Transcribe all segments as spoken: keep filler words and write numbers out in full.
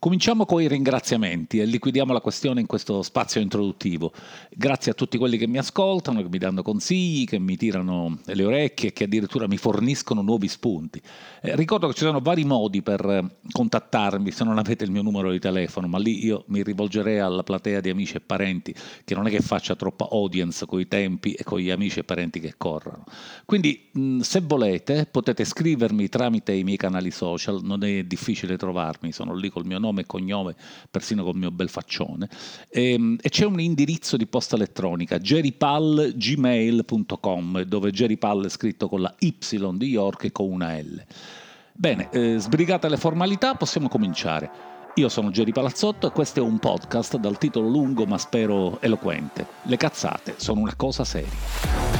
Cominciamo con i ringraziamenti e liquidiamo la questione in questo spazio introduttivo. Grazie a tutti quelli che mi ascoltano, che mi danno consigli, che mi tirano le orecchie, che addirittura mi forniscono nuovi spunti. Eh, ricordo che ci sono vari modi per contattarmi se non avete il mio numero di telefono, ma lì io mi rivolgerei alla platea di amici e parenti, che non è che faccia troppa audience coi tempi e con gli amici e parenti che corrono. Quindi mh, se volete potete scrivermi tramite i miei canali social, non è difficile trovarmi, sono lì col mio nome nome e cognome, persino col mio bel faccione, e, e c'è un indirizzo di posta elettronica gery pal gmail punto com, dove gerypal è scritto con la Y di York e con una L. Bene, eh, sbrigate le formalità, possiamo cominciare. Io sono Gery Palazzotto e questo è un podcast dal titolo lungo ma spero eloquente: Le cazzate sono una cosa seria.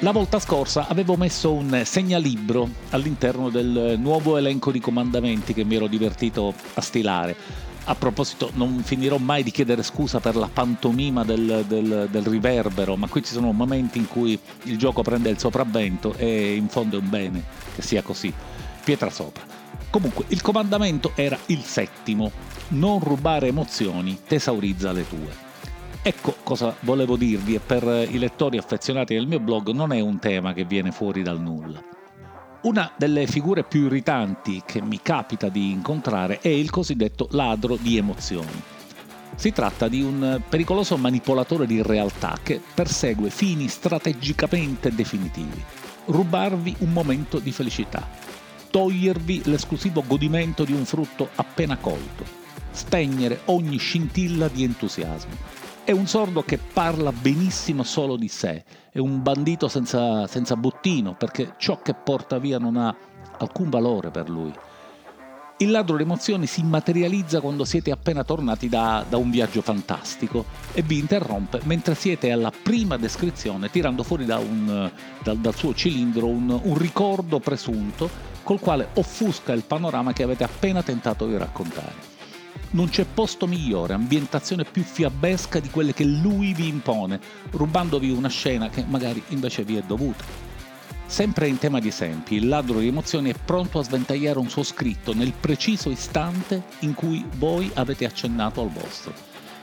La volta scorsa avevo messo un segnalibro all'interno del nuovo elenco di comandamenti che mi ero divertito a stilare. A proposito, non finirò mai di chiedere scusa per la pantomima del, del, del riverbero, ma qui ci sono momenti in cui il gioco prende il sopravvento e in fondo è un bene che sia così. Pietra sopra. Comunque, il comandamento era il settimo: non rubare emozioni, tesaurizza le tue. Ecco cosa volevo dirvi, e per i lettori affezionati del mio blog non è un tema che viene fuori dal nulla. Una delle figure più irritanti che mi capita di incontrare è il cosiddetto ladro di emozioni. Si tratta di un pericoloso manipolatore di realtà che persegue fini strategicamente definitivi: rubarvi un momento di felicità, togliervi l'esclusivo godimento di un frutto appena colto, spegnere ogni scintilla di entusiasmo. È un sordo che parla benissimo solo di sé, è un bandito senza, senza bottino, perché ciò che porta via non ha alcun valore per lui. Il ladro di emozioni si materializza quando siete appena tornati da, da un viaggio fantastico e vi interrompe mentre siete alla prima descrizione, tirando fuori da un, da, dal suo cilindro un, un ricordo presunto col quale offusca il panorama che avete appena tentato di raccontare. Non c'è posto migliore, ambientazione più fiabesca di quelle che lui vi impone, rubandovi una scena che magari invece vi è dovuta. Sempre in tema di esempi, il ladro di emozioni è pronto a sventagliare un suo scritto nel preciso istante in cui voi avete accennato al vostro.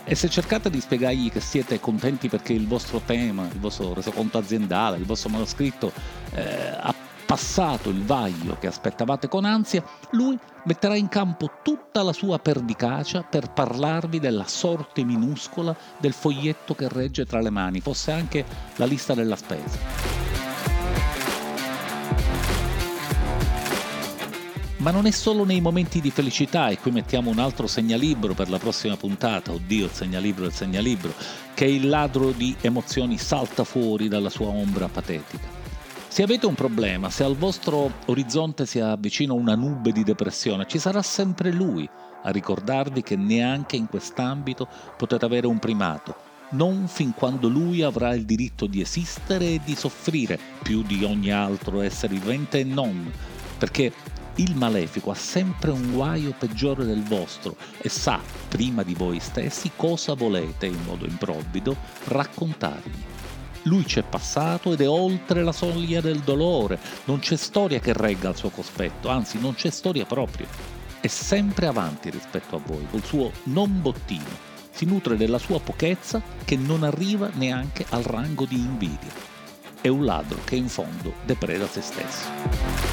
E se cercate di spiegargli che siete contenti perché il vostro tema, il vostro resoconto aziendale, il vostro manoscritto eh, ha passato il vaglio che aspettavate con ansia, lui metterà in campo tutta la sua pervicacia per parlarvi della sorte minuscola del foglietto che regge tra le mani, fosse anche la lista della spesa. Ma non è solo nei momenti di felicità, e qui mettiamo un altro segnalibro per la prossima puntata, oddio il segnalibro il segnalibro, che il ladro di emozioni salta fuori dalla sua ombra patetica. Se avete un problema, se al vostro orizzonte si avvicina una nube di depressione, ci sarà sempre lui a ricordarvi che neanche in quest'ambito potete avere un primato, non fin quando lui avrà il diritto di esistere e di soffrire più di ogni altro essere vivente e non, perché il malefico ha sempre un guaio peggiore del vostro e sa, prima di voi stessi, cosa volete, in modo improvvido, raccontargli. Lui c'è passato ed è oltre la soglia del dolore, non c'è storia che regga al suo cospetto, anzi non c'è storia proprio. È sempre avanti rispetto a voi, col suo non bottino, si nutre della sua pochezza che non arriva neanche al rango di invidia. È un ladro che in fondo depreda se stesso.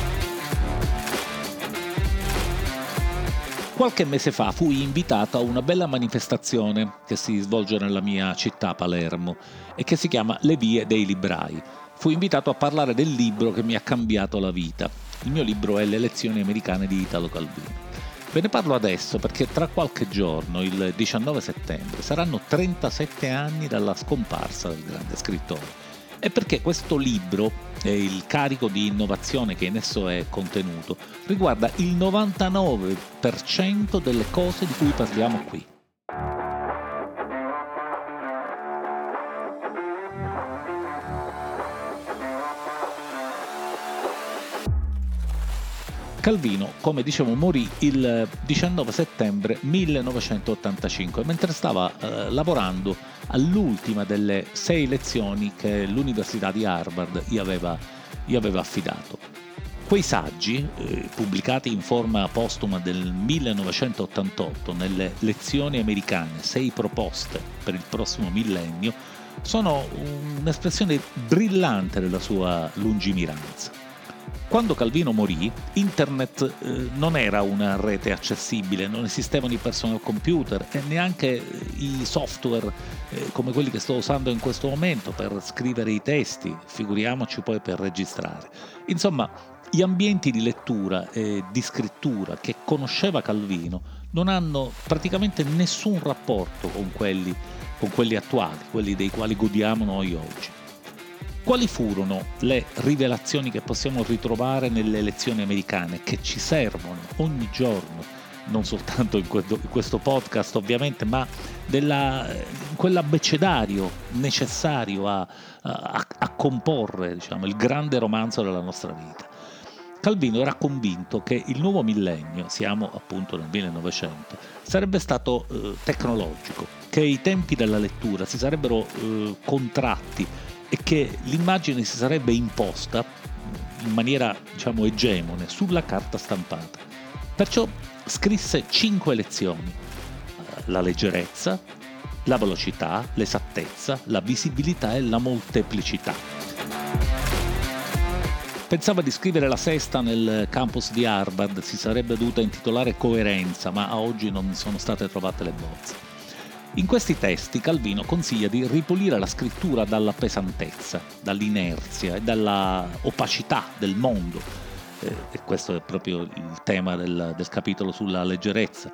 Qualche mese fa fui invitata a una bella manifestazione che si svolge nella mia città, Palermo, e che si chiama Le vie dei librai. Fui invitato a parlare del libro che mi ha cambiato la vita. Il mio libro è Le lezioni americane di Italo Calvino. Ve ne parlo adesso perché tra qualche giorno, il diciannove settembre, saranno trentasette anni dalla scomparsa del grande scrittore. E perché questo libro e il carico di innovazione che in esso è contenuto riguarda il novantanove per cento delle cose di cui parliamo qui. Calvino, come dicevo, morì il diciannove settembre millenovecentottantacinque mentre stava eh, lavorando all'ultima delle sei lezioni che l'Università di Harvard gli aveva, gli aveva affidato. Quei saggi, eh, pubblicati in forma postuma del millenovecentottantotto nelle lezioni americane, sei proposte per il prossimo millennio, sono un'espressione brillante della sua lungimiranza. Quando Calvino morì, internet eh, non era una rete accessibile, non esistevano i personal computer e neanche i software eh, come quelli che sto usando in questo momento per scrivere i testi, figuriamoci poi per registrare. Insomma, gli ambienti di lettura e di scrittura che conosceva Calvino non hanno praticamente nessun rapporto con quelli, con quelli attuali, quelli dei quali godiamo noi oggi. Quali furono le rivelazioni che possiamo ritrovare nelle lezioni americane, che ci servono ogni giorno, non soltanto in questo podcast ovviamente, ma della, in quell'abbecedario necessario a, a, a comporre, diciamo, il grande romanzo della nostra vita? Calvino era convinto che il nuovo millennio, siamo appunto nel millenovecento, sarebbe stato eh, tecnologico, che i tempi della lettura si sarebbero eh, contratti e che l'immagine si sarebbe imposta in maniera, diciamo, egemone sulla carta stampata. Perciò scrisse cinque lezioni: la leggerezza, la velocità, l'esattezza, la visibilità e la molteplicità. Pensava di scrivere la sesta nel campus di Harvard, si sarebbe dovuta intitolare Coerenza, ma a oggi non sono state trovate le bozze. In questi testi Calvino consiglia di ripulire la scrittura dalla pesantezza, dall'inerzia e dalla opacità del mondo, eh, e questo è proprio il tema del, del capitolo sulla leggerezza.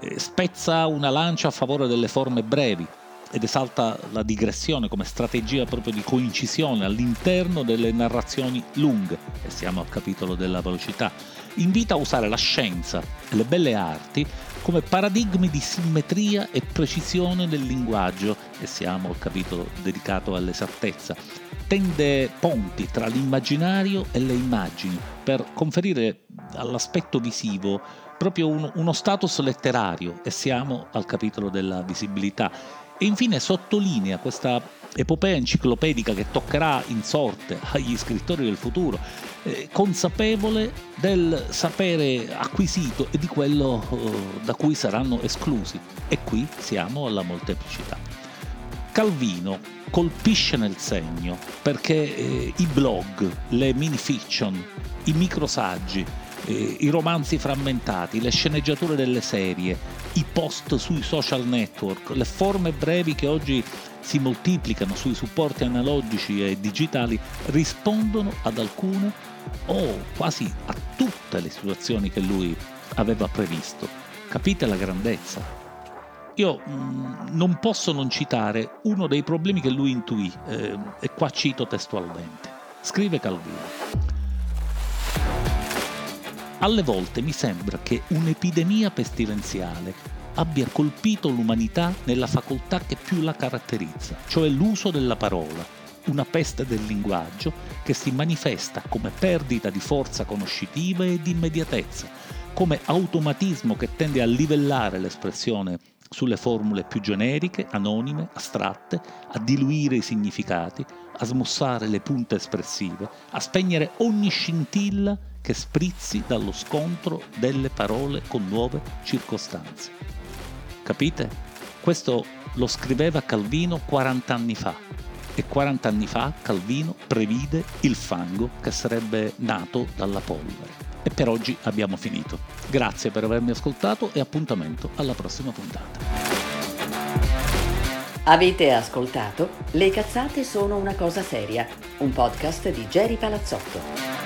Eh, spezza una lancia a favore delle forme brevi ed esalta la digressione come strategia proprio di coincisione all'interno delle narrazioni lunghe, e siamo al capitolo della velocità. Invita a usare la scienza e le belle arti come paradigmi di simmetria e precisione del linguaggio, e siamo al capitolo dedicato all'esattezza. Tende ponti tra l'immaginario e le immagini per conferire all'aspetto visivo proprio un, uno status letterario, e siamo al capitolo della visibilità. E infine sottolinea questa epopea enciclopedica che toccherà in sorte agli scrittori del futuro, eh, consapevole del sapere acquisito e di quello eh, da cui saranno esclusi. E qui siamo alla molteplicità. Calvino colpisce nel segno perché eh, i blog, le mini-fiction, i microsaggi, eh, i romanzi frammentati, le sceneggiature delle serie, i post sui social network, le forme brevi che oggi si moltiplicano sui supporti analogici e digitali rispondono ad alcune o quasi a tutte le situazioni che lui aveva previsto. Capite la grandezza? Io mh, non posso non citare uno dei problemi che lui intuì, eh, e qua cito testualmente. Scrive Calvino: alle volte mi sembra che un'epidemia pestilenziale abbia colpito l'umanità nella facoltà che più la caratterizza, cioè l'uso della parola, una peste del linguaggio che si manifesta come perdita di forza conoscitiva e di immediatezza, come automatismo che tende a livellare l'espressione sulle formule più generiche, anonime, astratte, a diluire i significati, a smussare le punte espressive, a spegnere ogni scintilla che sprizzi dallo scontro delle parole con nuove circostanze. Capite? Questo lo scriveva Calvino quarant'anni fa, e quarant'anni fa Calvino previde il fango che sarebbe nato dalla polvere. E per oggi abbiamo finito. Grazie per avermi ascoltato e appuntamento alla prossima puntata. Avete ascoltato Le cazzate sono una cosa seria, un podcast di Gery Palazzotto.